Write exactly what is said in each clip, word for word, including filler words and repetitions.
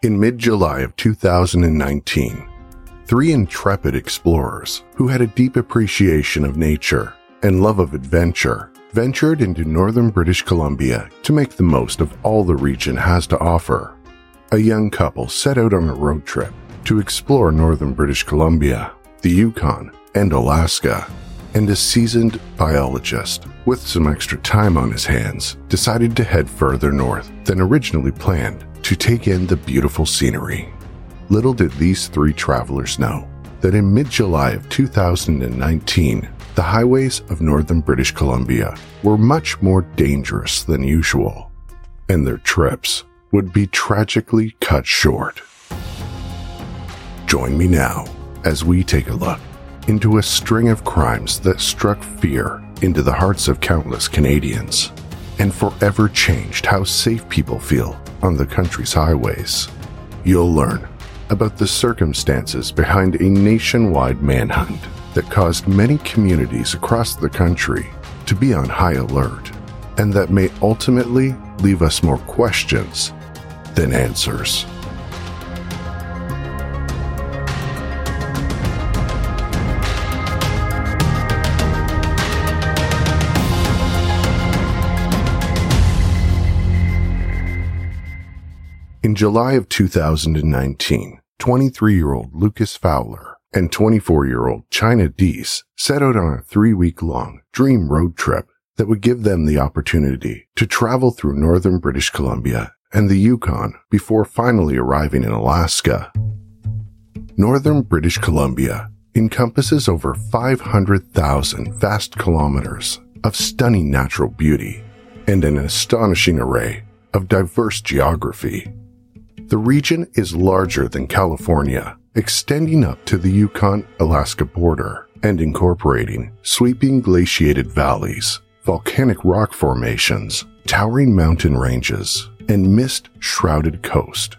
In mid-July of two thousand nineteen, three intrepid explorers who had a deep appreciation of nature and love of adventure ventured into northern British Columbia to make the most of all the region has to offer. A young couple set out on a road trip to explore northern British Columbia, the Yukon, and Alaska, and a seasoned biologist with some extra time on his hands decided to head further north than originally planned to take in the beautiful scenery. Little did these three travelers know that in mid-July of two thousand nineteen, the highways of northern British Columbia were much more dangerous than usual, and their trips would be tragically cut short. Join me now as we take a look into a string of crimes that struck fear into the hearts of countless Canadians and forever changed how safe people feel on the country's highways. You'll learn about the circumstances behind a nationwide manhunt that caused many communities across the country to be on high alert, and that may ultimately leave us more questions than answers. In July of two thousand nineteen, twenty-three-year-old Lucas Fowler and twenty-four-year-old Chynna Deese set out on a three-week-long dream road trip that would give them the opportunity to travel through northern British Columbia and the Yukon before finally arriving in Alaska. Northern British Columbia encompasses over five hundred thousand vast kilometers of stunning natural beauty and an astonishing array of diverse geography. The region is larger than California, extending up to the Yukon-Alaska border and incorporating sweeping glaciated valleys, volcanic rock formations, towering mountain ranges, and mist-shrouded coast.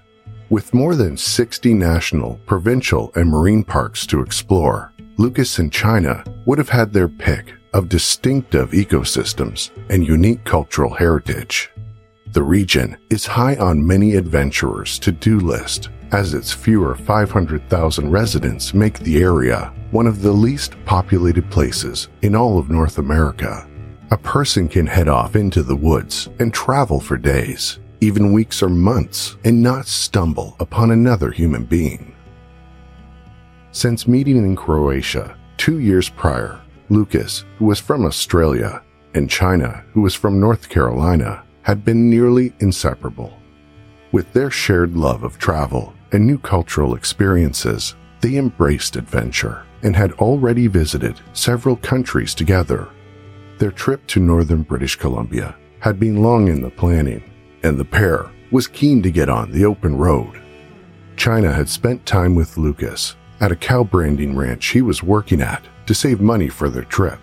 With more than sixty national, provincial, and marine parks to explore, Lucas and Chynna would have had their pick of distinctive ecosystems and unique cultural heritage. The region is high on many adventurers' to-do list, as its fewer five hundred thousand residents make the area one of the least populated places in all of North America. A person can head off into the woods and travel for days, even weeks or months, and not stumble upon another human being. Since meeting in Croatia two years prior, Lucas, who was from Australia, and Chynna, who was from North Carolina, had been nearly inseparable. With their shared love of travel and new cultural experiences, they embraced adventure and had already visited several countries together. Their trip to northern British Columbia had been long in the planning, and the pair was keen to get on the open road. Chynna had spent time with Lucas at a cow branding ranch he was working at to save money for their trip.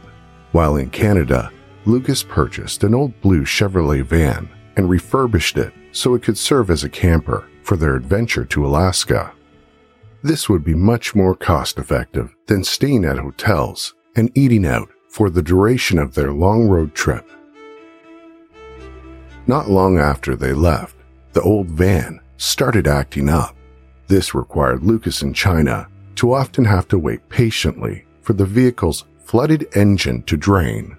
While in Canada, Lucas purchased an old blue Chevrolet van and refurbished it so it could serve as a camper for their adventure to Alaska. This would be much more cost-effective than staying at hotels and eating out for the duration of their long road trip. Not long after they left, the old van started acting up. This required Lucas and Chynna to often have to wait patiently for the vehicle's flooded engine to drain.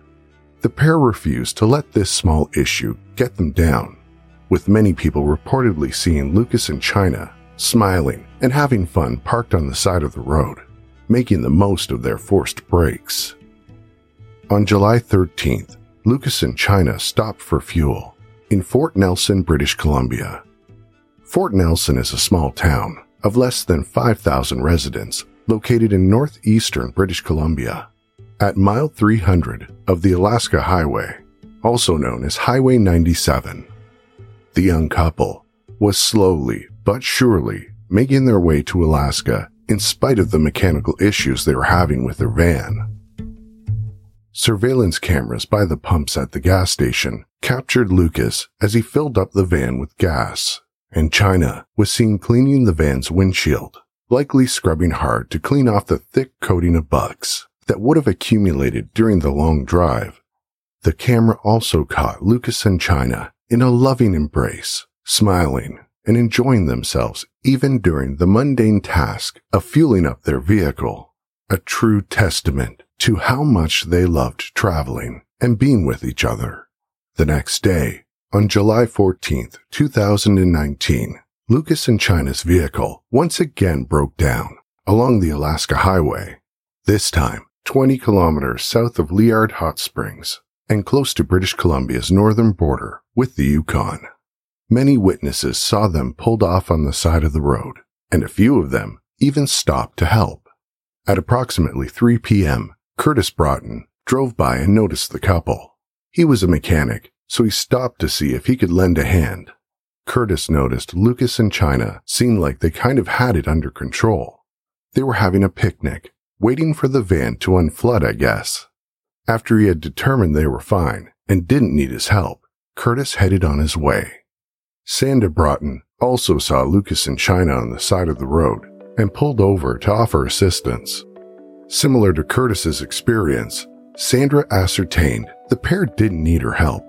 The pair refused to let this small issue get them down, with many people reportedly seeing Lucas and Chynna smiling and having fun parked on the side of the road, making the most of their forced breaks. On July thirteenth, Lucas and Chynna stopped for fuel in Fort Nelson, British Columbia. Fort Nelson is a small town of less than five thousand residents located in northeastern British Columbia, at mile three hundred of the Alaska Highway, also known as Highway ninety-seven. The young couple was slowly but surely making their way to Alaska in spite of the mechanical issues they were having with their van. Surveillance cameras by the pumps at the gas station captured Lucas as he filled up the van with gas, and Chynna was seen cleaning the van's windshield, likely scrubbing hard to clean off the thick coating of bugs that would have accumulated during the long drive. The camera also caught Lucas and Chynna in a loving embrace, smiling and enjoying themselves even during the mundane task of fueling up their vehicle, a true testament to how much they loved traveling and being with each other. The next day, on July fourteenth, two thousand nineteen, Lucas and Chynna's vehicle once again broke down along the Alaska Highway, this time twenty kilometers south of Liard Hot Springs and close to British Columbia's northern border with the Yukon. Many witnesses saw them pulled off on the side of the road, and a few of them even stopped to help. At approximately three p.m., Curtis Broughton drove by and noticed the couple. He was a mechanic, so he stopped to see if he could lend a hand. Curtis noticed Lucas and Chynna seemed like they kind of had it under control. They were having a picnic, waiting for the van to unflood, I guess. After he had determined they were fine and didn't need his help, Curtis headed on his way. Sandra Broughton also saw Lucas and Chynna on the side of the road and pulled over to offer assistance. Similar to Curtis's experience, Sandra ascertained the pair didn't need her help.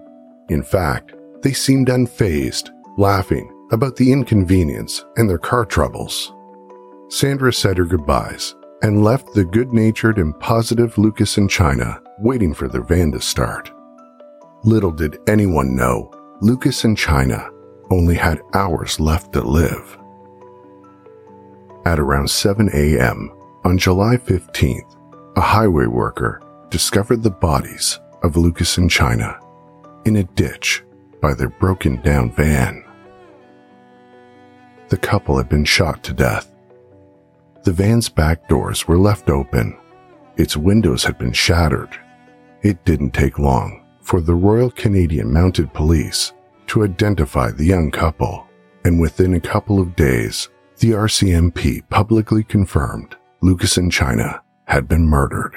In fact, they seemed unfazed, laughing about the inconvenience and their car troubles. Sandra said her goodbyes and left the good-natured and positive Lucas and Chynna waiting for their van to start. Little did anyone know, Lucas and Chynna only had hours left to live. At around seven a.m. on July fifteenth, a highway worker discovered the bodies of Lucas and Chynna in a ditch by their broken-down van. The couple had been shot to death. The van's back doors were left open. Its windows had been shattered. It didn't take long for the Royal Canadian Mounted Police to identify the young couple, and within a couple of days, the R C M P publicly confirmed Lucas and Chynna had been murdered.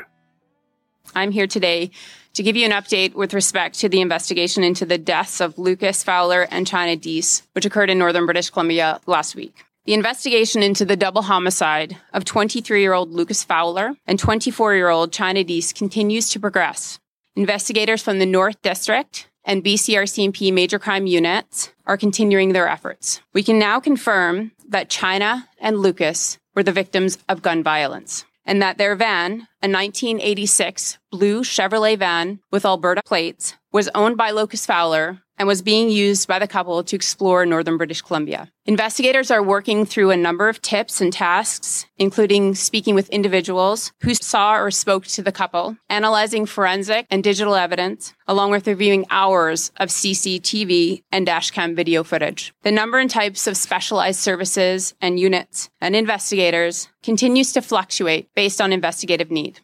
I'm here today to give you an update with respect to the investigation into the deaths of Lucas Fowler and Chynna Deese, which occurred in northern British Columbia last week. The investigation into the double homicide of twenty-three-year-old Lucas Fowler and twenty-four-year-old Chynna Deese continues to progress. Investigators from the North District and B C R C M P major crime units are continuing their efforts. We can now confirm that Chynna and Lucas were the victims of gun violence, and that their van, a nineteen eighty-six blue Chevrolet van with Alberta plates, was owned by Lucas Fowler and was being used by the couple to explore northern British Columbia. Investigators are working through a number of tips and tasks, including speaking with individuals who saw or spoke to the couple, analyzing forensic and digital evidence, along with reviewing hours of C C T V and dashcam video footage. The number and types of specialized services and units and investigators continues to fluctuate based on investigative need.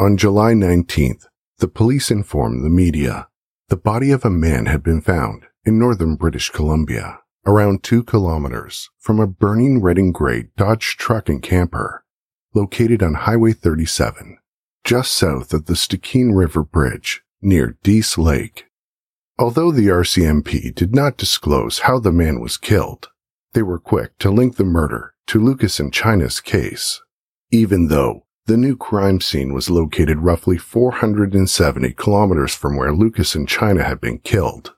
On July nineteenth, the police informed the media the body of a man had been found in northern British Columbia, around two kilometers from a burning red and gray Dodge truck and camper located on Highway thirty-seven, just south of the Stikine River Bridge near Dease Lake. Although the R C M P did not disclose how the man was killed, they were quick to link the murder to Lucas and Chynna's case, even though the new crime scene was located roughly four hundred seventy kilometers from where Lucas and Chynna had been killed.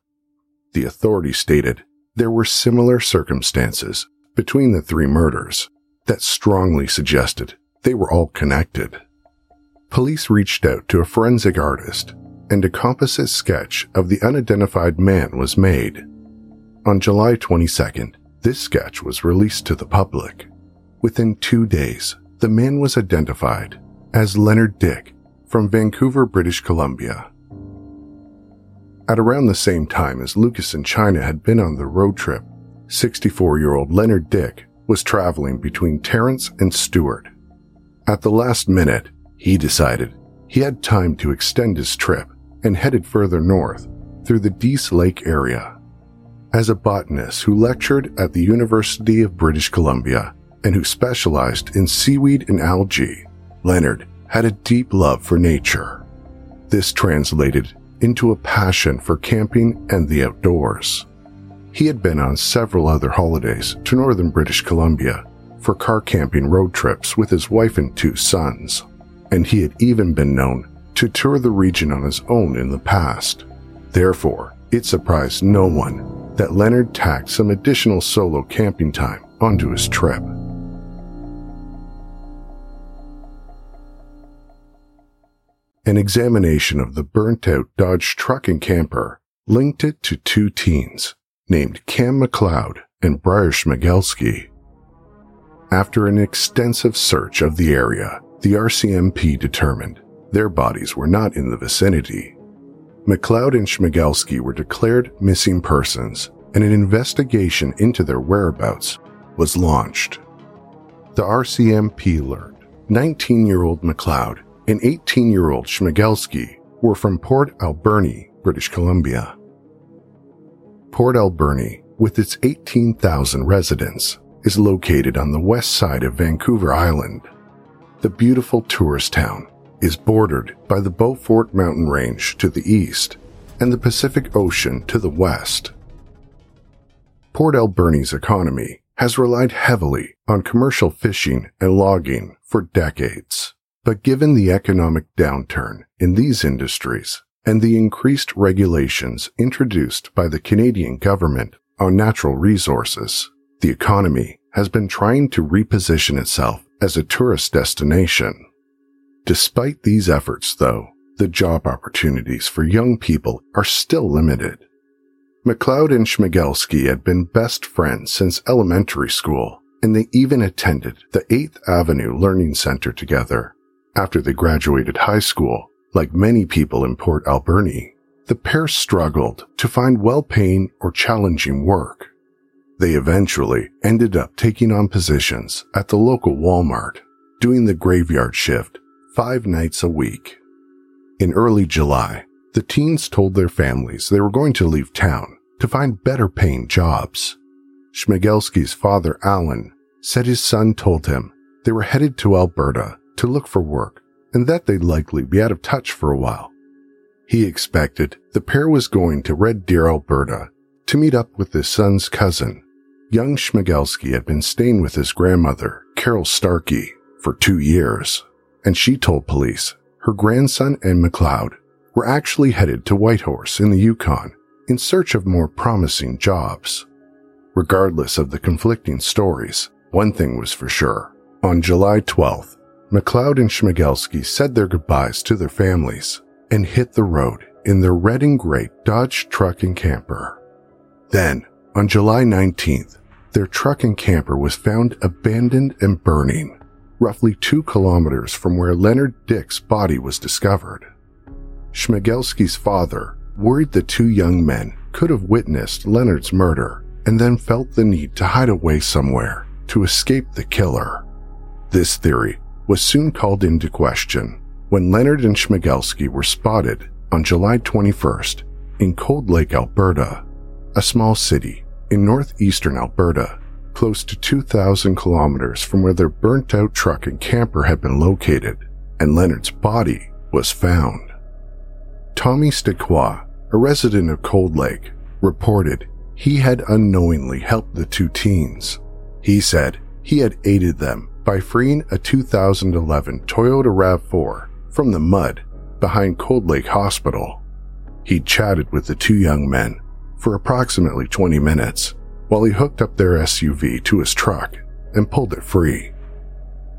The authorities stated there were similar circumstances between the three murders that strongly suggested they were all connected. Police reached out to a forensic artist, and a composite sketch of the unidentified man was made. On July twenty-second, this sketch was released to the public. Within two days, the man was identified as Leonard Dyck from Vancouver, British Columbia. At around the same time as Lucas and Chynna had been on the road trip, sixty-four-year-old Leonard Dyck was traveling between Terrence and Stewart At the last minute, he decided he had time to extend his trip and headed further north through the Dease Lake area. As a botanist who lectured at the University of British Columbia and who specialized in seaweed and algae, Leonard had a deep love for nature. This translated into a passion for camping and the outdoors. He had been on several other holidays to northern British Columbia for car camping road trips with his wife and two sons, and he had even been known to tour the region on his own in the past. Therefore, it surprised no one that Leonard tacked some additional solo camping time onto his trip. An examination of the burnt-out Dodge truck and camper linked it to two teens named Kam McLeod and Bryer Schmegelsky. After an extensive search of the area, the R C M P determined their bodies were not in the vicinity. McLeod and Schmegelsky were declared missing persons, and an investigation into their whereabouts was launched. The R C M P learned nineteen-year-old McLeod and eighteen-year-old Schmegelsky were from Port Alberni, British Columbia. Port Alberni, with its eighteen thousand residents, is located on the west side of Vancouver Island. The beautiful tourist town is bordered by the Beaufort Mountain Range to the east and the Pacific Ocean to the west. Port Alberni's economy has relied heavily on commercial fishing and logging for decades. But given the economic downturn in these industries and the increased regulations introduced by the Canadian government on natural resources, the economy has been trying to reposition itself as a tourist destination. Despite these efforts, though, the job opportunities for young people are still limited. McLeod and Schmegelsky had been best friends since elementary school, and they even attended the eighth Avenue Learning Center together. After they graduated high school, like many people in Port Alberni, the pair struggled to find well-paying or challenging work. They eventually ended up taking on positions at the local Walmart, doing the graveyard shift five nights a week. In early July, the teens told their families they were going to leave town to find better-paying jobs. Schmegelsky's father, Alan, said his son told him they were headed to Alberta to look for work and that they'd likely be out of touch for a while. He expected the pair was going to Red Deer, Alberta to meet up with his son's cousin. Young Schmegelsky had been staying with his grandmother, Carol Starkey, for two years, and she told police her grandson and McLeod were actually headed to Whitehorse in the Yukon in search of more promising jobs. Regardless of the conflicting stories, one thing was for sure. On July twelfth, McLeod and Schmegelsky said their goodbyes to their families and hit the road in their red and gray Dodge truck and camper. Then, on July nineteenth, their truck and camper was found abandoned and burning, roughly two kilometers from where Leonard Dyck's body was discovered. Schmegelsky's father worried the two young men could have witnessed Leonard's murder and then felt the need to hide away somewhere to escape the killer. This theory was soon called into question when Leonard and Schmegelsky were spotted on July twenty-first in Cold Lake, Alberta, a small city in northeastern Alberta, close to two thousand kilometers from where their burnt-out truck and camper had been located, and Leonard's body was found. Tommy Stacqua, a resident of Cold Lake, reported he had unknowingly helped the two teens. He said he had aided them by freeing a two thousand eleven Toyota RAV four from the mud behind Cold Lake Hospital. He chatted with the two young men for approximately twenty minutes while he hooked up their S U V to his truck and pulled it free.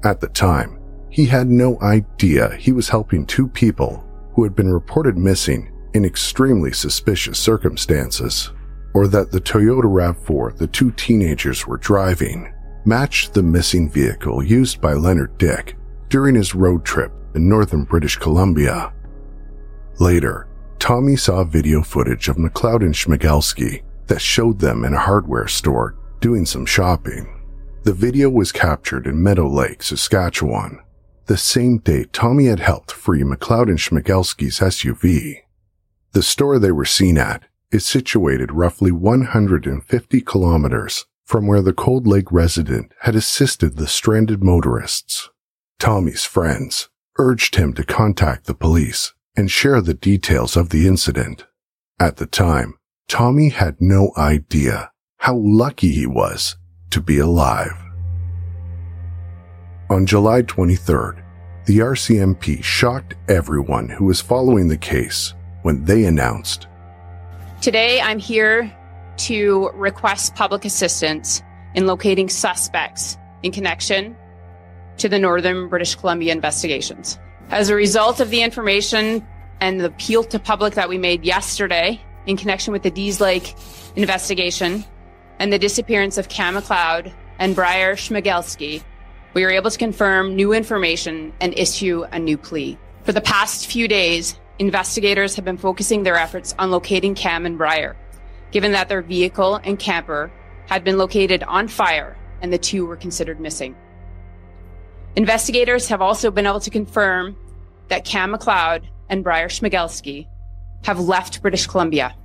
At the time, he had no idea he was helping two people who had been reported missing in extremely suspicious circumstances, or that the Toyota RAV four the two teenagers were driving matched the missing vehicle used by Leonard Dyck during his road trip in northern British Columbia. Later, Tommy saw video footage of McLeod and Schmegelsky that showed them in a hardware store doing some shopping. The video was captured in Meadow Lake, Saskatchewan. The same day, Tommy had helped free McLeod and Schmegelsky's S U V. The store they were seen at is situated roughly one hundred fifty kilometers from where the Cold Lake resident had assisted the stranded motorists. Tommy's friends urged him to contact the police and share the details of the incident. At the time, Tommy had no idea how lucky he was to be alive. On July twenty-third, the R C M P shocked everyone who was following the case when they announced, "Today I'm here to request public assistance in locating suspects in connection to the Northern British Columbia investigations. As a result of the information and the appeal to public that we made yesterday in connection with the Dease Lake investigation and the disappearance of Kam McLeod and Bryer Schmegelsky, we were able to confirm new information and issue a new plea. For the past few days, investigators have been focusing their efforts on locating Kam and Bryer, given that their vehicle and camper had been located on fire and the two were considered missing. Investigators have also been able to confirm that Kam McLeod and Bryer Schmegelsky have left British Columbia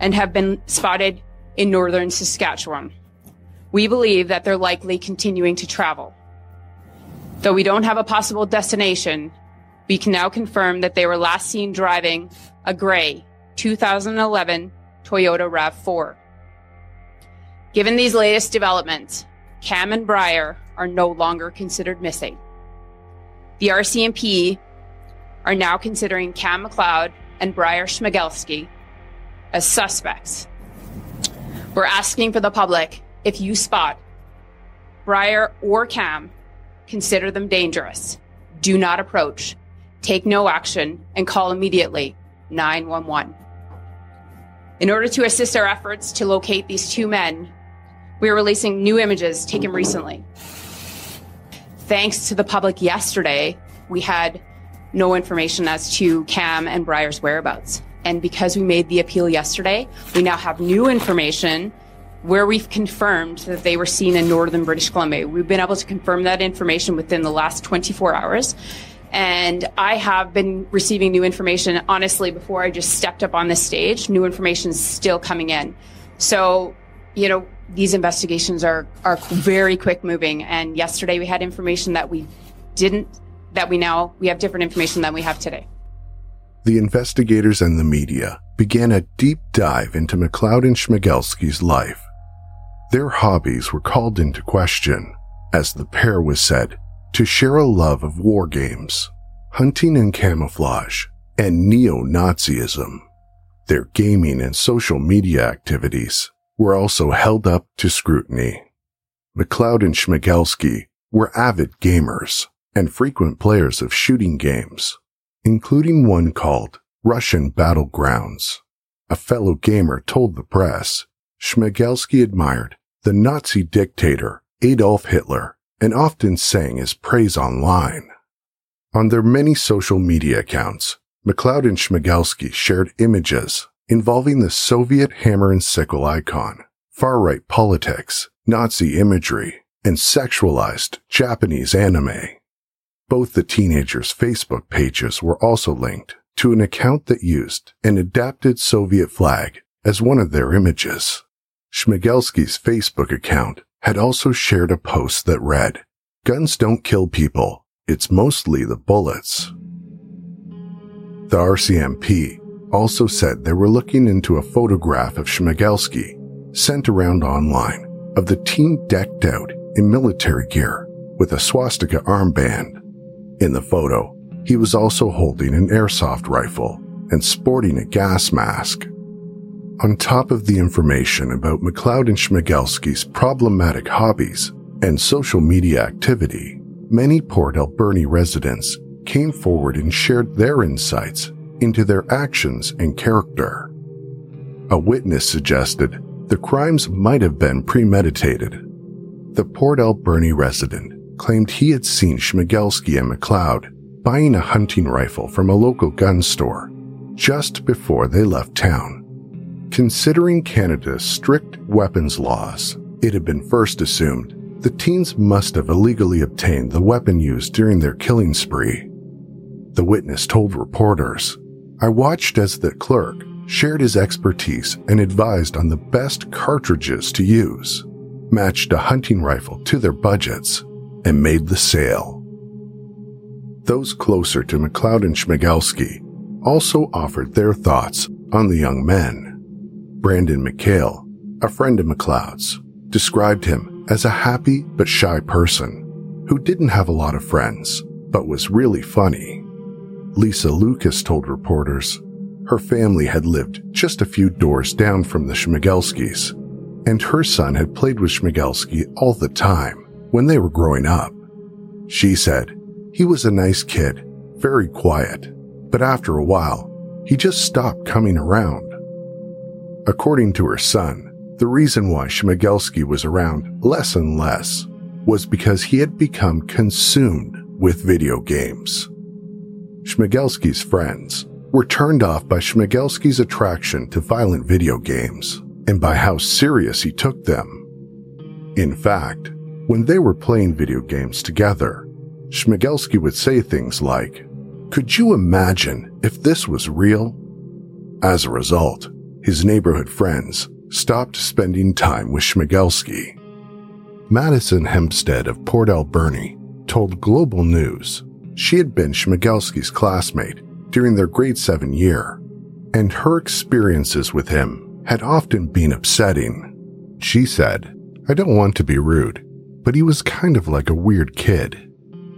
and have been spotted in northern Saskatchewan. We believe that they're likely continuing to travel. Though we don't have a possible destination, we can now confirm that they were last seen driving a gray two thousand eleven Toyota RAV four. Given these latest developments, Kam and Bryer are no longer considered missing. The R C M P are now considering Kam McLeod and Bryer Schmegelsky as suspects. We're asking for the public, if you spot Bryer or Kam, consider them dangerous. Do not approach. Take no action and call immediately nine one one. In order to assist our efforts to locate these two men, we are releasing new images taken recently. Thanks to the public yesterday, we had no information as to Kam and Bryer's whereabouts. And because we made the appeal yesterday, we now have new information where we've confirmed that they were seen in northern British Columbia. We've been able to confirm that information within the last twenty-four hours. And I have been receiving new information, honestly, before I just stepped up on this stage. New information is still coming in. So, you know, these investigations are, are very quick moving. And yesterday we had information that we didn't, that we now, we have different information than we have today." The investigators and the media began a deep dive into McLeod and Schmegelsky's life. Their hobbies were called into question, as the pair was said to share a love of war games, hunting and camouflage, and neo-Nazism. Their gaming and social media activities were also held up to scrutiny. McLeod and Schmegelsky were avid gamers and frequent players of shooting games, including one called Russian Battlegrounds. A fellow gamer told the press Schmegelsky admired the Nazi dictator Adolf Hitler and often sang his praise online. On their many social media accounts, McLeod and Schmegelsky shared images involving the Soviet hammer and sickle icon, far-right politics, Nazi imagery, and sexualized Japanese anime. Both the teenagers' Facebook pages were also linked to an account that used an adapted Soviet flag as one of their images. Schmegelsky's Facebook account had also shared a post that read, "Guns don't kill people, it's mostly the bullets." The R C M P also said they were looking into a photograph of Schmegelsky sent around online of the teen decked out in military gear with a swastika armband. In the photo, he was also holding an airsoft rifle and sporting a gas mask. On top of the information about McLeod and Schmegelsky's problematic hobbies and social media activity, many Port Alberni residents came forward and shared their insights into their actions and character. A witness suggested the crimes might have been premeditated. The Port Alberni resident claimed he had seen Schmegelsky and McLeod buying a hunting rifle from a local gun store just before they left town. Considering Canada's strict weapons laws, it had been first assumed The teens must have illegally obtained the weapon used during their killing spree. The witness told reporters, "I watched as the clerk shared his expertise and advised on the best cartridges to use, matched a hunting rifle to their budgets, and made the sale." Those closer to McLeod and Schmegelsky also offered their thoughts on the young men. Brandon McHale, a friend of McLeod's, described him as a happy but shy person who didn't have a lot of friends but was really funny. Lisa Lucas told reporters her family had lived just a few doors down from the Schmegelskys, and her son had played with Schmegelsky all the time when they were growing up. She said, "He was a nice kid, very quiet, but after a while, he just stopped coming around." According to her son, the reason why Schmegelsky was around less and less was because he had become consumed with video games. Schmegelsky's friends were turned off by Schmegelsky's attraction to violent video games and by how serious he took them. In fact, when they were playing video games together, Schmegelsky would say things like, "Could you imagine if this was real?" As a result, his neighborhood friends stopped spending time with Schmegelsky. Madison Hempstead of Port Alberni told Global News she had been Schmegelsky's classmate during their grade seven year, and her experiences with him had often been upsetting. She said, "I don't want to be rude, but he was kind of like a weird kid.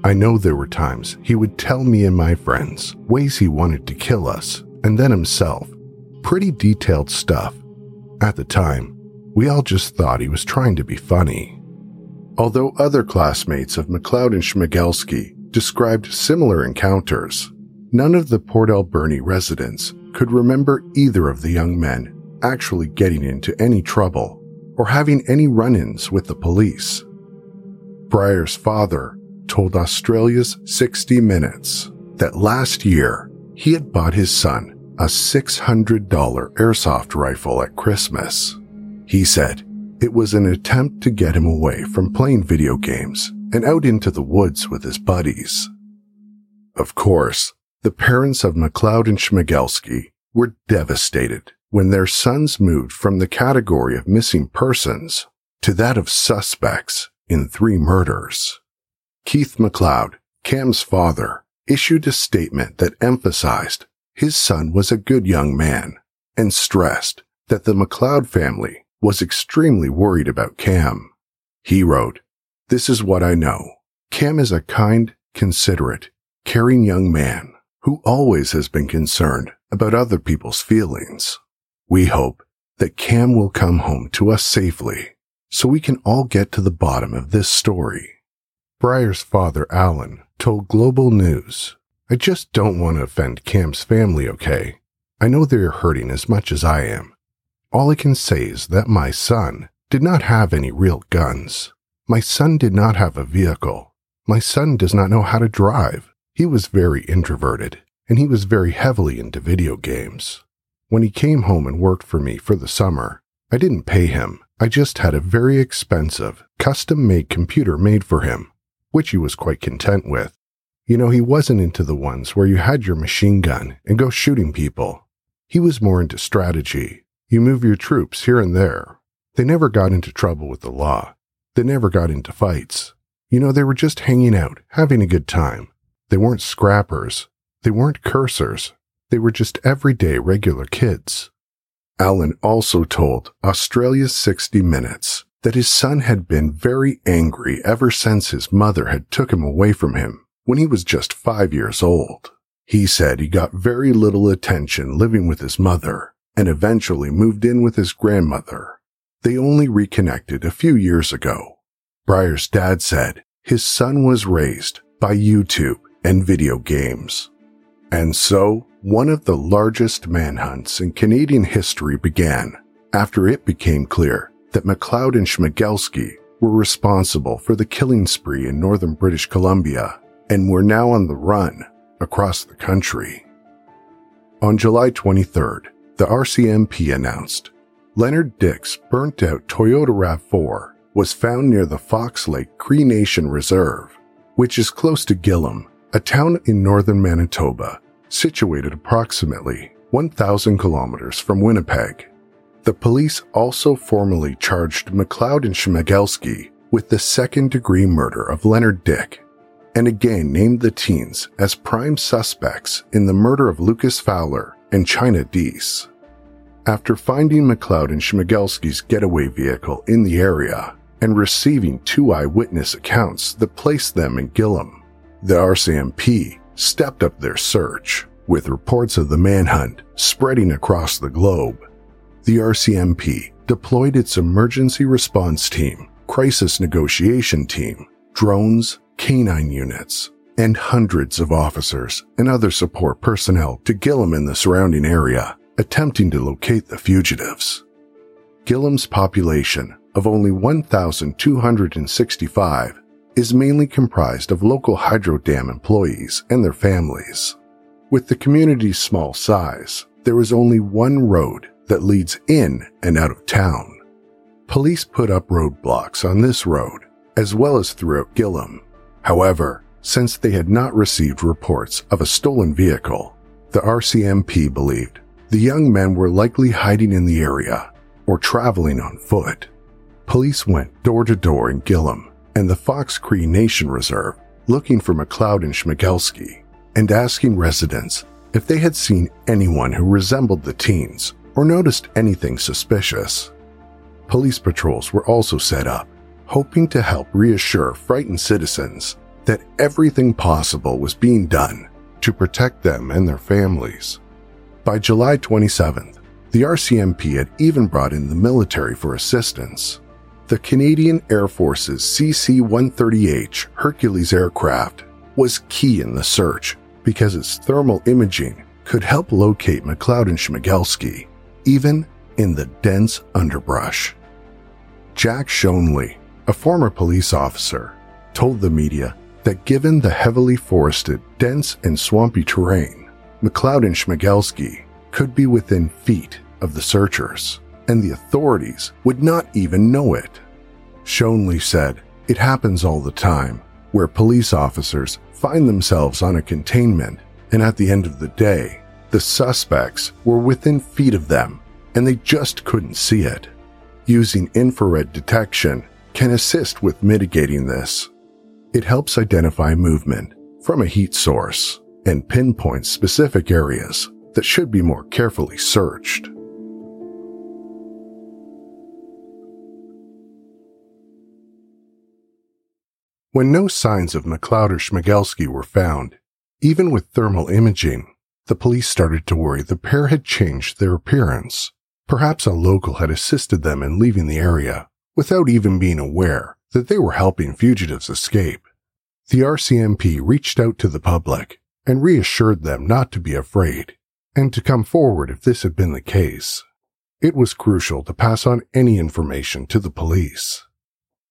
I know there were times he would tell me and my friends ways he wanted to kill us, and then himself. Pretty detailed stuff. At the time, we all just thought he was trying to be funny." Although other classmates of McLeod and Schmegelsky described similar encounters, none of the Port Alberni residents could remember either of the young men actually getting into any trouble or having any run-ins with the police. Bryer's father told Australia's sixty minutes that last year he had bought his son a six hundred dollars airsoft rifle at Christmas. He said it was an attempt to get him away from playing video games and out into the woods with his buddies. Of course, the parents of McLeod and Schmegelsky were devastated when their sons moved from the category of missing persons to that of suspects in three murders. Keith McLeod, Cam's father, issued a statement that emphasized his son was a good young man and stressed that the McLeod family was extremely worried about Cam. He wrote, "This is what I know. Cam is a kind, considerate, caring young man who always has been concerned about other people's feelings. We hope that Cam will come home to us safely so we can all get to the bottom of this story." Bryer's father, Alan, told Global News, "I just don't want to offend Cam's family, okay? I know they're hurting as much as I am. All I can say is that my son did not have any real guns. My son did not have a vehicle. My son does not know how to drive. He was very introverted, and he was very heavily into video games. When he came home and worked for me for the summer, I didn't pay him. I just had a very expensive, custom-made computer made for him, which he was quite content with. You know, he wasn't into the ones where you had your machine gun and go shooting people. He was more into strategy. You move your troops here and there. They never got into trouble with the law. They never got into fights. You know, they were just hanging out, having a good time. They weren't scrappers. They weren't cursers. They were just everyday regular kids." Alan also told Australia's sixty minutes that his son had been very angry ever since his mother had took him away from him when he was just five years old. He said he got very little attention living with his mother and eventually moved in with his grandmother. They only reconnected a few years ago. Bryer's dad said his son was raised by YouTube and video games. And so, one of the largest manhunts in Canadian history began after it became clear that McLeod and Schmegelsky were responsible for the killing spree in northern British Columbia and were now on the run across the country. On July twenty-third, the R C M P announced Leonard Dyck's burnt-out Toyota RAV four was found near the Fox Lake Cree Nation Reserve, which is close to Gillam, a town in northern Manitoba, situated approximately one thousand kilometers from Winnipeg. The police also formally charged McLeod and Schmegelsky with the second-degree murder of Leonard Dyck, and again named the teens as prime suspects in the murder of Lucas Fowler and Chynna Deese. After finding McLeod and Schmegelsky's getaway vehicle in the area and receiving two eyewitness accounts that placed them in Gillam, the R C M P stepped up their search, with reports of the manhunt spreading across the globe. The R C M P deployed its emergency response team, crisis negotiation team, drones, canine units, and hundreds of officers and other support personnel to Gillam and the surrounding area, attempting to locate the fugitives. Gillam's population of only one thousand two hundred sixty-five is mainly comprised of local hydro dam employees and their families. With the community's small size, there is only one road that leads in and out of town. Police put up roadblocks on this road, as well as throughout Gillam. However, since they had not received reports of a stolen vehicle, the R C M P believed the young men were likely hiding in the area or traveling on foot. Police went door to door in Gillam and the Fox Cree Nation Reserve looking for McLeod and Schmegelsky, and asking residents if they had seen anyone who resembled the teens or noticed anything suspicious. Police patrols were also set up, hoping to help reassure frightened citizens that everything possible was being done to protect them and their families. By July twenty-seventh, the R C M P had even brought in the military for assistance. The Canadian Air Force's C C one thirty H Hercules aircraft was key in the search because its thermal imaging could help locate McLeod and Schmegelsky, even in the dense underbrush. Jack Shonley, a former police officer, told the media that given the heavily forested, dense, and swampy terrain, McLeod and Schmegelsky could be within feet of the searchers, and the authorities would not even know it. Shonley said, "It happens all the time, where police officers find themselves on a containment, and at the end of the day, the suspects were within feet of them, and they just couldn't see it. Using infrared detection can assist with mitigating this. It helps identify movement from a heat source and pinpoint specific areas that should be more carefully searched." When no signs of McLeod or Schmegelsky were found, even with thermal imaging, the police started to worry the pair had changed their appearance. Perhaps a local had assisted them in leaving the area without even being aware that they were helping fugitives escape. The R C M P reached out to the public and reassured them not to be afraid and to come forward if this had been the case. It was crucial to pass on any information to the police.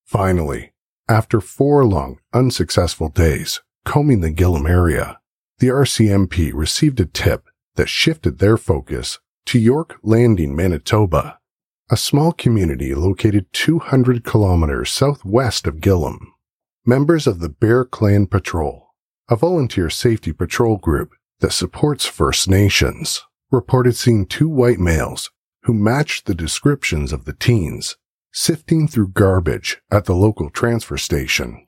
Finally, after four long, unsuccessful days combing the Gillam area, the R C M P received a tip that shifted their focus to York Landing, Manitoba, a small community located two hundred kilometers southwest of Gillam. Members of the Bear Clan Patrol, a volunteer safety patrol group that supports First Nations, reported seeing two white males who matched the descriptions of the teens sifting through garbage at the local transfer station.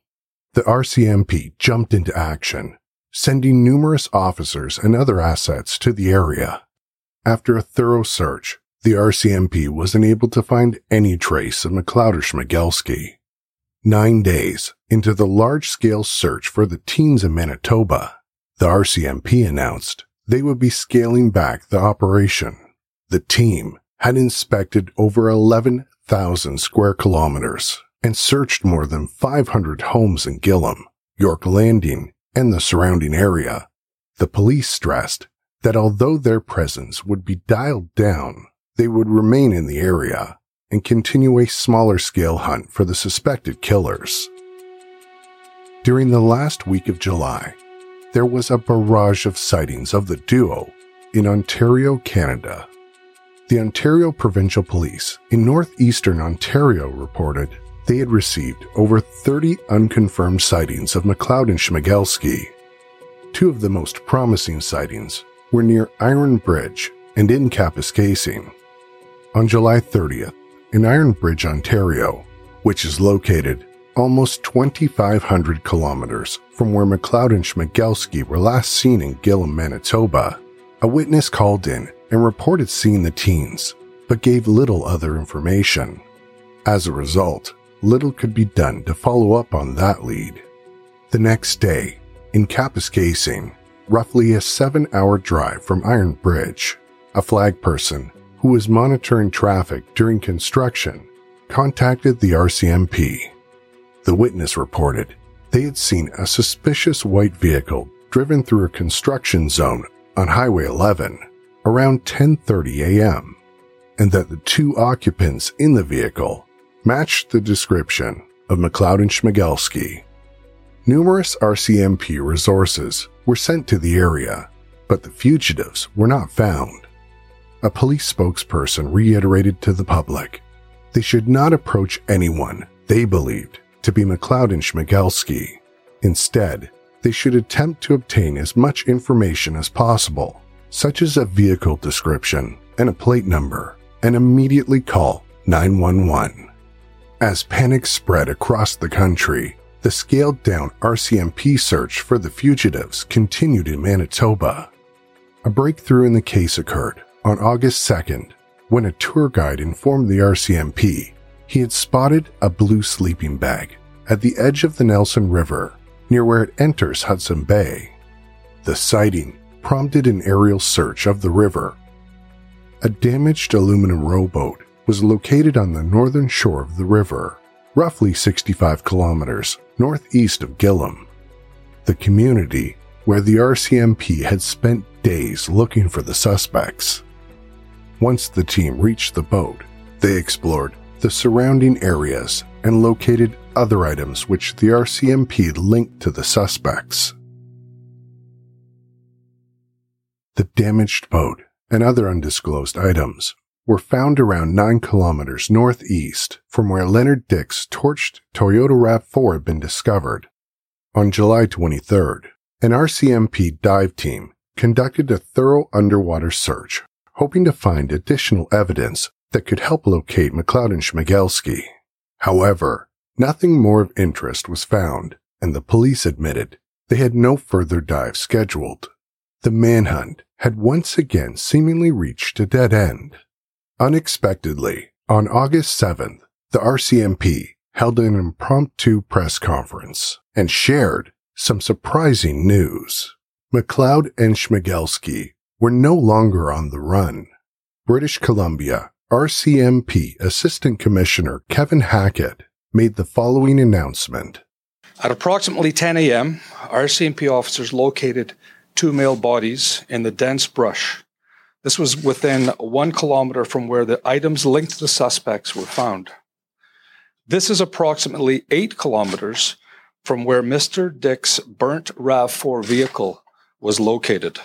The R C M P jumped into action, sending numerous officers and other assets to the area. After a thorough search, the R C M P was unable to find any trace of McLeod or Schmegelsky. Nine days into the large-scale search for the teens in Manitoba, the R C M P announced they would be scaling back the operation. The team had inspected over eleven thousand square kilometers and searched more than five hundred homes in Gillam, York Landing, and the surrounding area. The police stressed that although their presence would be dialed down, they would remain in the area and continue a smaller-scale hunt for the suspected killers. During the last week of July, there was a barrage of sightings of the duo in Ontario, Canada. The Ontario Provincial Police in northeastern Ontario reported they had received over thirty unconfirmed sightings of McLeod and Schmegelsky. Two of the most promising sightings were near Iron Bridge and in Kapuskasing. On July thirtieth, in Iron Bridge, Ontario, which is located almost twenty-five hundred kilometers from where McLeod and Schmegelsky were last seen in Gillam, Manitoba, a witness called in and reported seeing the teens, but gave little other information. As a result, little could be done to follow up on that lead. The next day, in Kapuskasing, roughly a seven-hour drive from Iron Bridge, a flag person who was monitoring traffic during construction contacted the R C M P. The witness reported they had seen a suspicious white vehicle driven through a construction zone on Highway eleven around ten thirty a.m. and that the two occupants in the vehicle matched the description of McLeod and Schmegelsky. Numerous R C M P resources were sent to the area, but the fugitives were not found. A police spokesperson reiterated to the public they should not approach anyone they believed to be McLeod and Schmegelsky. Instead, they should attempt to obtain as much information as possible, such as a vehicle description and a plate number, and immediately call nine one one. As panic spread across the country, the scaled-down R C M P search for the fugitives continued in Manitoba. A breakthrough in the case occurred on August second, when a tour guide informed the R C M P he had spotted a blue sleeping bag at the edge of the Nelson River, near where it enters Hudson Bay. The sighting prompted an aerial search of the river. A damaged aluminum rowboat was located on the northern shore of the river, roughly sixty-five kilometers northeast of Gillam. The community where the R C M P had spent days looking for the suspects. Once the team reached the boat, they explored the surrounding areas and located other items which the R C M P linked to the suspects. The damaged boat and other undisclosed items were found around nine kilometers northeast from where Leonard Dyck's torched Toyota RAV four had been discovered. On July twenty-third, an R C M P dive team conducted a thorough underwater search, hoping to find additional evidence that could help locate McLeod and Schmegelsky. However, nothing more of interest was found, and the police admitted they had no further dives scheduled. The manhunt had once again seemingly reached a dead end. Unexpectedly, on August seventh, the R C M P held an impromptu press conference and shared some surprising news. McLeod and Schmegelsky were no longer on the run. British Columbia R C M P Assistant Commissioner Kevin Hackett made the following announcement. At approximately ten a.m., R C M P officers located two male bodies in the dense brush. This was within one kilometer from where the items linked to the suspects were found. This is approximately eight kilometers from where Mister Dyck's burnt RAV four vehicle was located.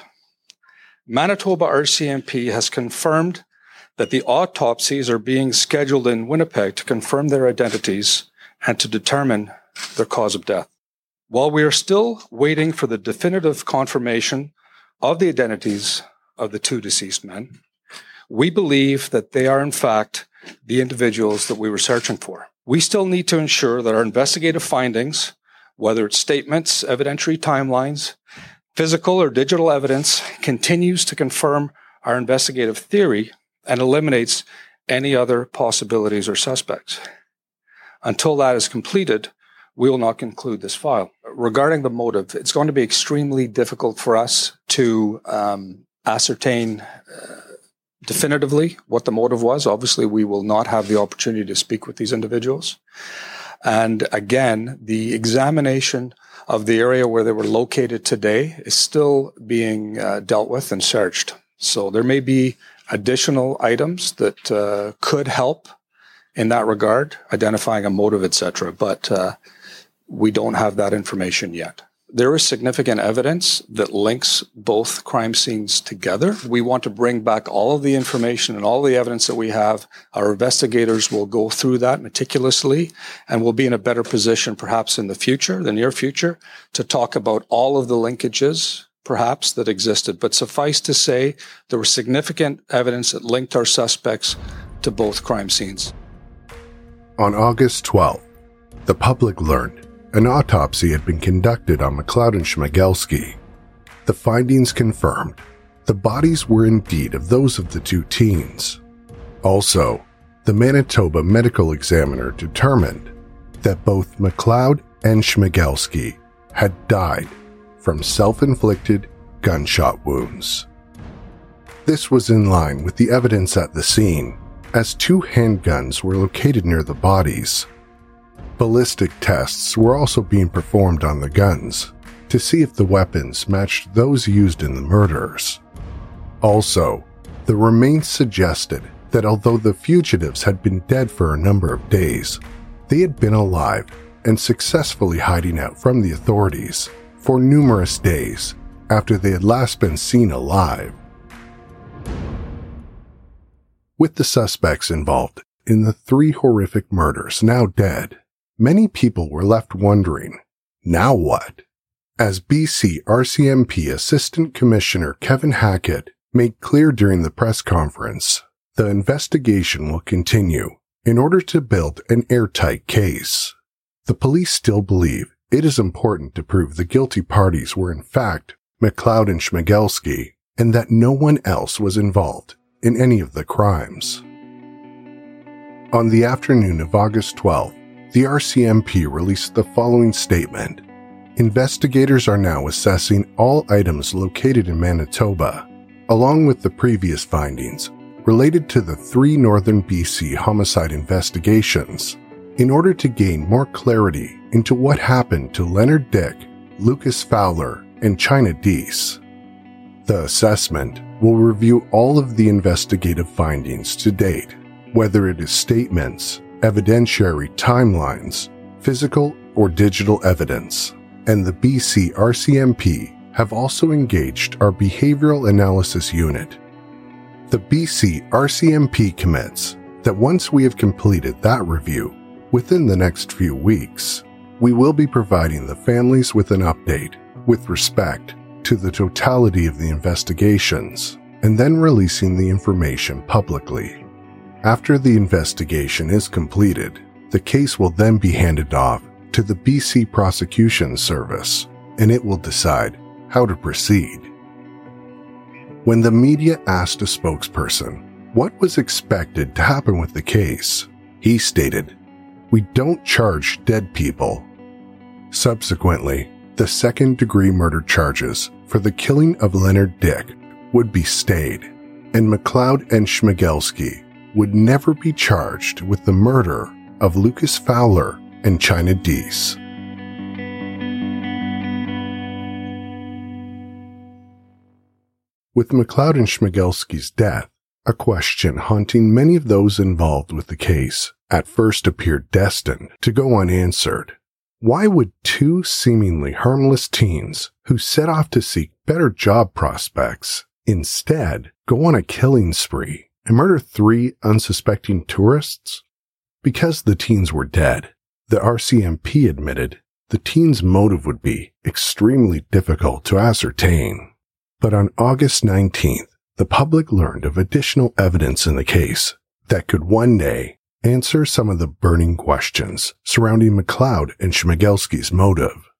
Manitoba R C M P has confirmed that the autopsies are being scheduled in Winnipeg to confirm their identities and to determine their cause of death. While we are still waiting for the definitive confirmation of the identities of the two deceased men, we believe that they are in fact the individuals that we were searching for. We still need to ensure that our investigative findings, whether it's statements, evidentiary timelines, physical or digital evidence, continues to confirm our investigative theory and eliminates any other possibilities or suspects. Until that is completed, we will not conclude this file. Regarding the motive, it's going to be extremely difficult for us to um, ascertain uh, definitively what the motive was. Obviously, we will not have the opportunity to speak with these individuals. And again, the examination of the area where they were located today is still being uh, dealt with and searched. So there may be additional items that uh, could help in that regard, identifying a motive, et cetera, but uh, we don't have that information yet. there is significant evidence that links both crime scenes together. We want to bring back all of the information and all the evidence that we have. Our investigators will go through that meticulously, and we'll be in a better position perhaps in the future, the near future, to talk about all of the linkages perhaps that existed. But suffice to say, there was significant evidence that linked our suspects to both crime scenes. On August twelfth, the public learned an autopsy had been conducted on McLeod and Schmegelsky. The findings confirmed the bodies were indeed of those of the two teens. Also, the Manitoba medical examiner determined that both McLeod and Schmegelsky had died from self-inflicted gunshot wounds. This was in line with the evidence at the scene, as two handguns were located near the bodies. Ballistic tests were also being performed on the guns to see if the weapons matched those used in the murders. Also, the remains suggested that although the fugitives had been dead for a number of days, they had been alive and successfully hiding out from the authorities for numerous days after they had last been seen alive. With the suspects involved in the three horrific murders now dead, many people were left wondering, now what? As B C R C M P Assistant Commissioner Kevin Hackett made clear during the press conference, the investigation will continue in order to build an airtight case. The police still believe it is important to prove the guilty parties were in fact McLeod and Schmegelsky, and that no one else was involved in any of the crimes. On the afternoon of August twelfth, the R C M P released the following statement. Investigators are now assessing all items located in Manitoba, along with the previous findings related to the three northern B C homicide investigations, in order to gain more clarity into what happened to Leonard Dyck, Lucas Fowler, and Chynna Deese. The assessment will review all of the investigative findings to date, whether it is statements, evidentiary timelines, physical or digital evidence, and the B C R C M P have also engaged our Behavioral Analysis Unit. The B C R C M P commits that once we have completed that review, within the next few weeks, we will be providing the families with an update with respect to the totality of the investigations, and then releasing the information publicly. After the investigation is completed, the case will then be handed off to the B C Prosecution Service, and it will decide how to proceed. When the media asked a spokesperson what was expected to happen with the case, he stated, "We don't charge dead people." Subsequently, the second-degree murder charges for the killing of Leonard Dyck would be stayed, and McLeod and Schmegelsky would never be charged with the murder of Lucas Fowler and Chynna Deese. With McLeod and Schmegelsky's death, a question haunting many of those involved with the case at first appeared destined to go unanswered. Why would two seemingly harmless teens who set off to seek better job prospects instead go on a killing spree and murder three unsuspecting tourists? Because the teens were dead, the R C M P admitted the teens' motive would be extremely difficult to ascertain. But on August nineteenth, the public learned of additional evidence in the case that could one day answer some of the burning questions surrounding McLeod and Schmegelsky's motive.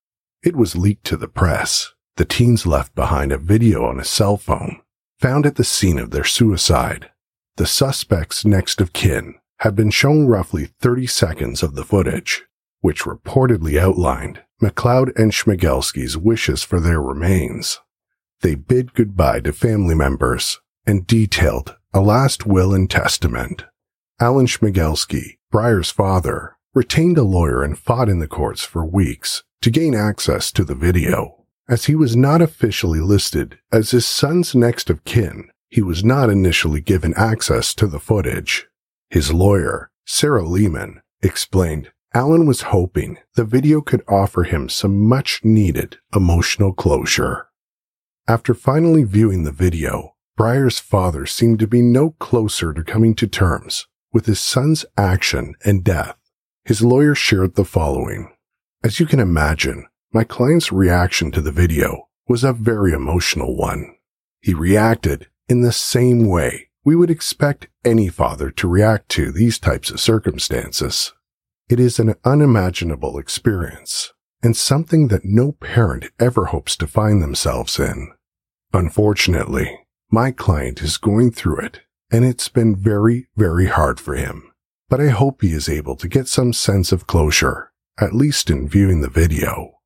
It was leaked to the press. The teens left behind a video on a cell phone found at the scene of their suicide. The suspect's next of kin had been shown roughly thirty seconds of the footage, which reportedly outlined McLeod and Schmegelsky's wishes for their remains. They bid goodbye to family members and detailed a last will and testament. Alan Schmegelsky, Bryer's father, retained a lawyer and fought in the courts for weeks to gain access to the video. As he was not officially listed as his son's next of kin, he was not initially given access to the footage. His lawyer, Sarah Lehman, explained Alan was hoping the video could offer him some much-needed emotional closure. After finally viewing the video, Bryer's father seemed to be no closer to coming to terms with his son's action and death. His lawyer shared the following. As you can imagine, my client's reaction to the video was a very emotional one. He reacted in the same way we would expect any father to react to these types of circumstances. It is an unimaginable experience, and something that no parent ever hopes to find themselves in. Unfortunately, my client is going through it, and it's been very, very hard for him. But I hope he is able to get some sense of closure, at least in viewing the video.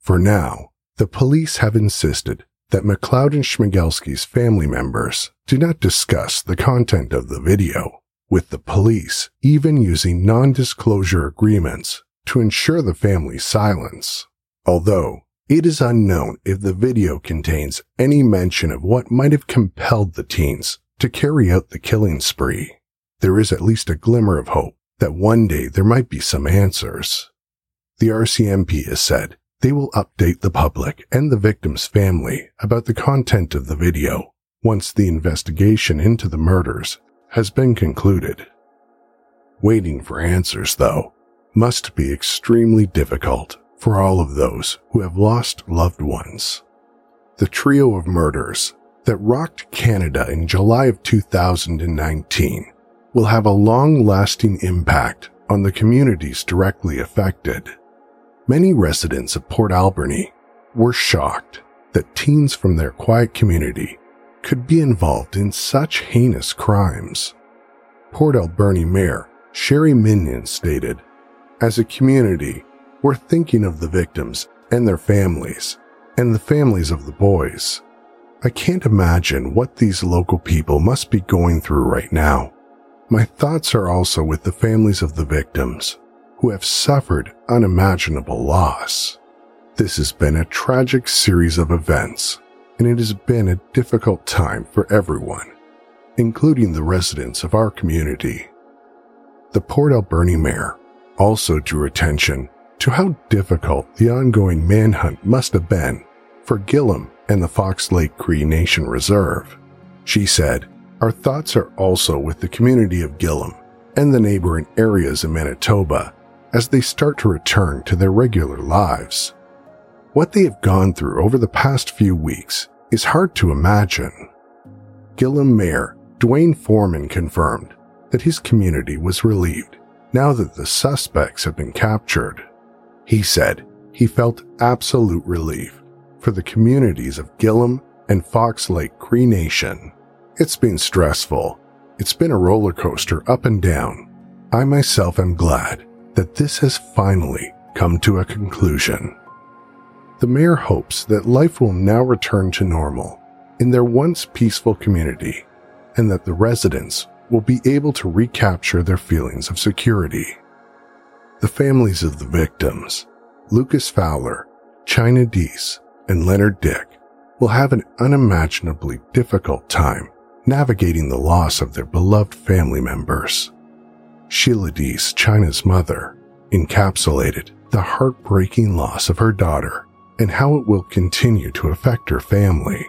For now, the police have insisted that McLeod and Schmegelsky's family members do not discuss the content of the video, with the police even using non-disclosure agreements to ensure the family's silence. Although, it is unknown if the video contains any mention of what might have compelled the teens to carry out the killing spree, there is at least a glimmer of hope that one day there might be some answers. The R C M P has said they will update the public and the victim's family about the content of the video once the investigation into the murders has been concluded. Waiting for answers, though, must be extremely difficult for all of those who have lost loved ones. The trio of murders that rocked Canada in July of two thousand nineteen will have a long-lasting impact on the communities directly affected. Many residents of Port Alberni were shocked that teens from their quiet community could be involved in such heinous crimes. Port Alberni Mayor Sherry Minion stated, "As a community, we're thinking of the victims and their families, and the families of the boys. I can't imagine what these local people must be going through right now. My thoughts are also with the families of the victims, who have suffered unimaginable loss. This has been a tragic series of events, and it has been a difficult time for everyone, including the residents of our community." The Port Alberni mayor also drew attention to how difficult the ongoing manhunt must have been for Gillam and the Fox Lake Cree Nation Reserve. She said, "Our thoughts are also with the community of Gillam and the neighboring areas in Manitoba as they start to return to their regular lives. What they have gone through over the past few weeks is hard to imagine." Gillam Mayor Dwayne Foreman confirmed that his community was relieved now that the suspects have been captured. He said he felt absolute relief for the communities of Gillam and Fox Lake Cree Nation. "It's been stressful. It's been a roller coaster up and down. I myself am glad that this has finally come to a conclusion." The mayor hopes that life will now return to normal in their once peaceful community, and that the residents will be able to recapture their feelings of security. The families of the victims, Lucas Fowler, Chynna Deese, and Leonard Dyck, will have an unimaginably difficult time navigating the loss of their beloved family members. Sheila Dease, Chynna's mother, encapsulated the heartbreaking loss of her daughter and how it will continue to affect her family.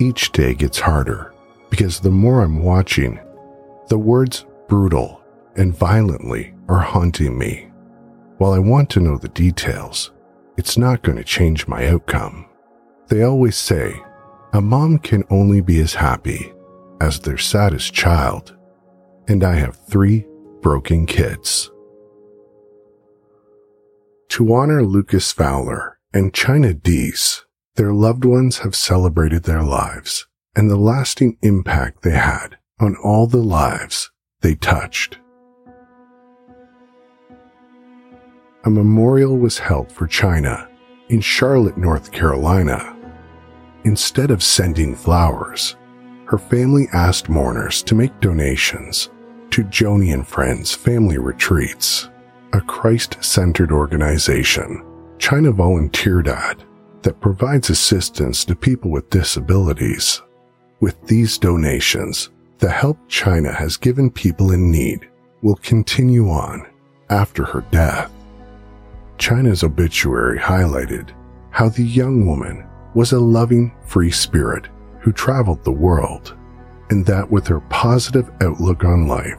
"Each day gets harder, because the more I'm watching, the words brutal and violently are haunting me. While I want to know the details, it's not going to change my outcome. They always say, a mom can only be as happy as their saddest child, and I have three broken kids." To honor Lucas Fowler and Chynna Deese, their loved ones have celebrated their lives and the lasting impact they had on all the lives they touched. A memorial was held for Chynna in Charlotte, North Carolina. Instead of sending flowers, her family asked mourners to make donations to Joni and Friends Family Retreats, a Christ-centered organization Chynna volunteered at that provides assistance to people with disabilities. With these donations, the help Chynna has given people in need will continue on after her death. Chynna's obituary highlighted how the young woman was a loving, free spirit who traveled the world, and that with her positive outlook on life,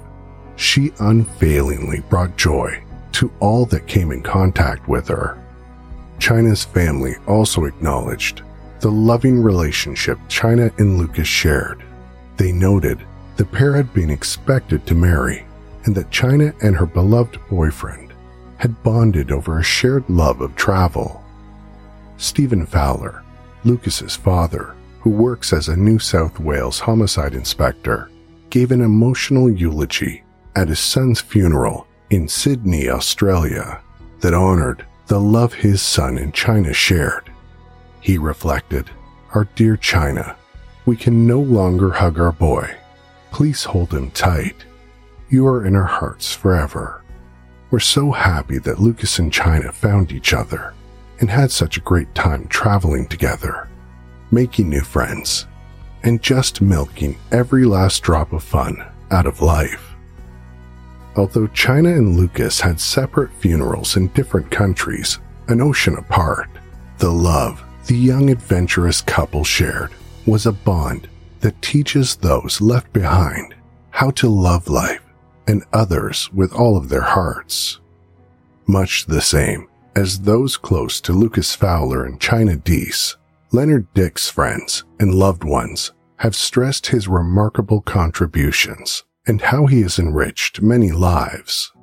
she unfailingly brought joy to all that came in contact with her. Chynna's family also acknowledged the loving relationship Chynna and Lucas shared. They noted the pair had been expected to marry, and that Chynna and her beloved boyfriend had bonded over a shared love of travel. Stephen Fowler, Lucas's father, who works as a New South Wales homicide inspector, gave an emotional eulogy at his son's funeral in Sydney, Australia, that honored the love his son and Chynna shared. He reflected, "Our dear Chynna, we can no longer hug our boy. Please hold him tight. You are in our hearts forever. We're so happy that Lucas and Chynna found each other and had such a great time traveling together, making new friends, and just milking every last drop of fun out of life." Although Chynna and Lucas had separate funerals in different countries, an ocean apart, the love the young adventurous couple shared was a bond that teaches those left behind how to love life and others with all of their hearts. Much the same as those close to Lucas Fowler and Chynna Deese, Leonard Dyck's friends and loved ones have stressed his remarkable contributions and how he has enriched many lives.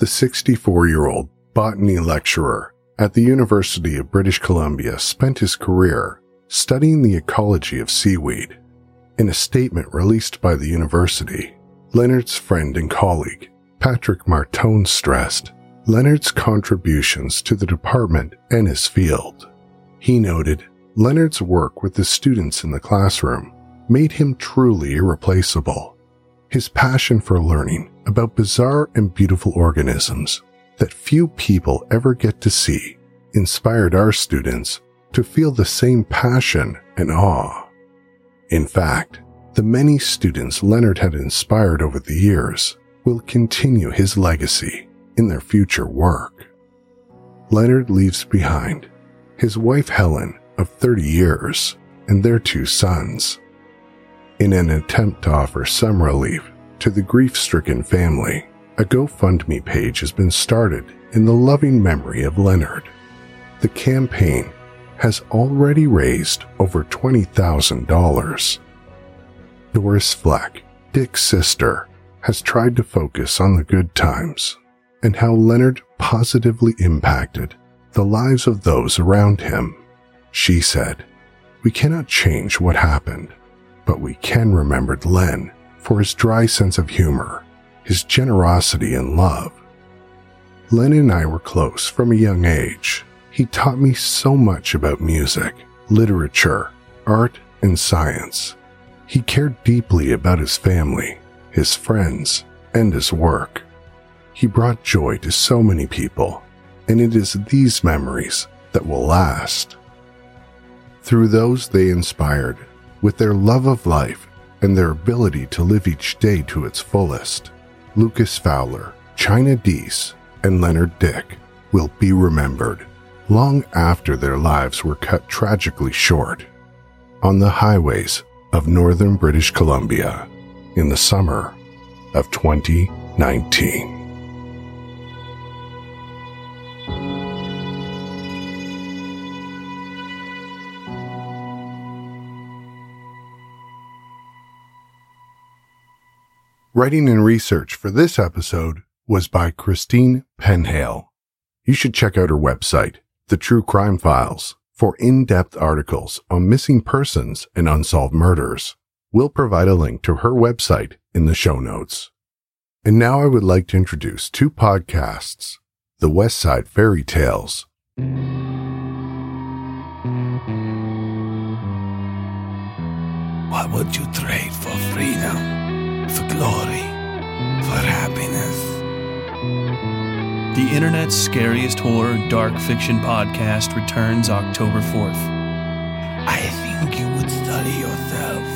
The sixty-four-year-old botany lecturer at the University of British Columbia spent his career studying the ecology of seaweed. In a statement released by the university, Leonard's friend and colleague, Patrick Martone, stressed Leonard's contributions to the department and his field. He noted, "Leonard's work with the students in the classroom made him truly irreplaceable. His passion for learning about bizarre and beautiful organisms that few people ever get to see inspired our students to feel the same passion and awe." In fact, the many students Leonard had inspired over the years will continue his legacy in their future work. Leonard leaves behind his wife Helen of thirty years and their two sons. In an attempt to offer some relief to the grief-stricken family, a GoFundMe page has been started in the loving memory of Leonard. The campaign has already raised over twenty thousand dollars. Doris Fleck, Dyck's sister, has tried to focus on the good times and how Leonard positively impacted the lives of those around him. She said, "We cannot change what happened, but we can remember Len for his dry sense of humor, his generosity and love. Len and I were close from a young age. He taught me so much about music, literature, art, and science. He cared deeply about his family, his friends, and his work. He brought joy to so many people, and it is these memories that will last." Through those they inspired, with their love of life and their ability to live each day to its fullest, Lucas Fowler, Chynna Deese, and Leonard Dyck will be remembered long after their lives were cut tragically short on the highways of northern British Columbia in the summer of twenty nineteen. Writing and research for this episode was by Christine Penhale. You should check out her website, The True Crime Files, for in-depth articles on missing persons and unsolved murders. We'll provide a link to her website in the show notes. And now I would like to introduce two podcasts, The West Side Fairy Tales What would you trade for freedom, for glory, for happiness? The internet's scariest horror dark fiction podcast returns October fourth. I think you would study yourself.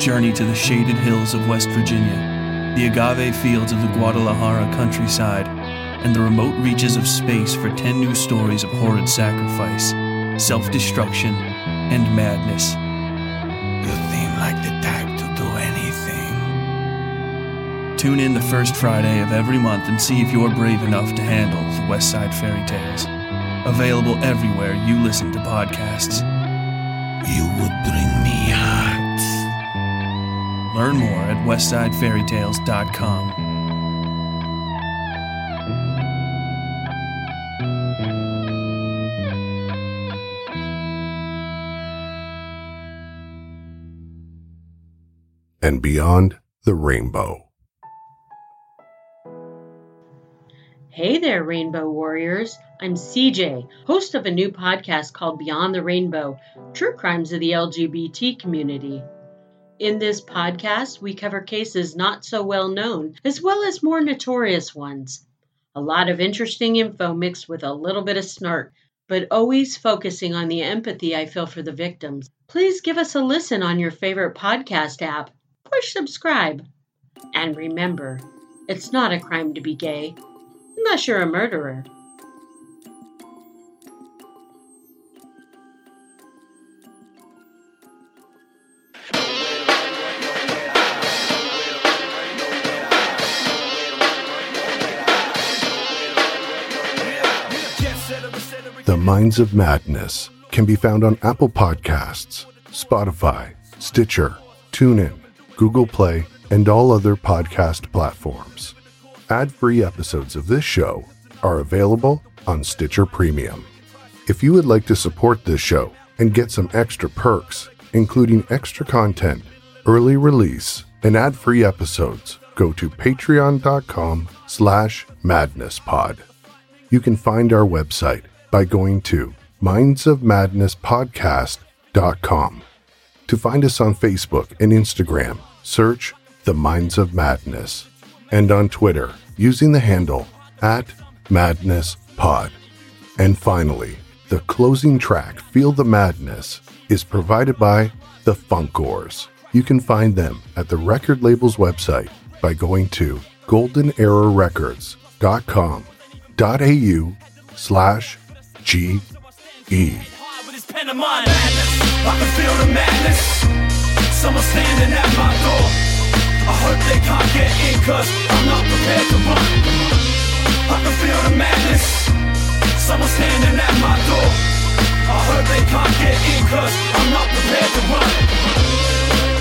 Journey to the shaded hills of West Virginia the agave fields of the Guadalajara countryside, and the remote reaches of space for ten new stories of horrid sacrifice, self-destruction, and madness. You seem like the type to do anything. Tune in the first Friday of every month and see if you're brave enough to handle the West Side Fairy Tales. Available everywhere you listen to podcasts. You would bring me hearts. Learn more at west side fairy tales dot com. And Beyond the Rainbow. Hey there, Rainbow Warriors. I'm C J, host of a new podcast called Beyond the Rainbow, True Crimes of the L G B T Community. In this podcast, we cover cases not so well known, as well as more notorious ones. A lot of interesting info mixed with a little bit of snark, but always focusing on the empathy I feel for the victims. Please give us a listen on your favorite podcast app. Push subscribe. And remember, it's not a crime to be gay, unless you're a murderer. The Minds of Madness can be found on Apple Podcasts, Spotify, Stitcher, TuneIn, Google Play, and all other podcast platforms. Ad-free episodes of this show are available on Stitcher Premium. If you would like to support this show and get some extra perks, including extra content, early release, and ad-free episodes, go to patreon.com slash madnesspod. You can find our website by going to minds of madness podcast dot com. To find us on Facebook and Instagram, search The Minds of Madness, and on Twitter using the handle at MadnessPod. And finally, the closing track, Feel the Madness, is provided by The Funkors. You can find them at the record label's website by going to golden era records dot com dot a u slash G E. I can feel the madness. Someone standing at my door. I hope they can't get in, cause I'm not prepared to run. I can feel the madness. Someone standing at my door. I hope they can't get in, cause I'm not prepared to run.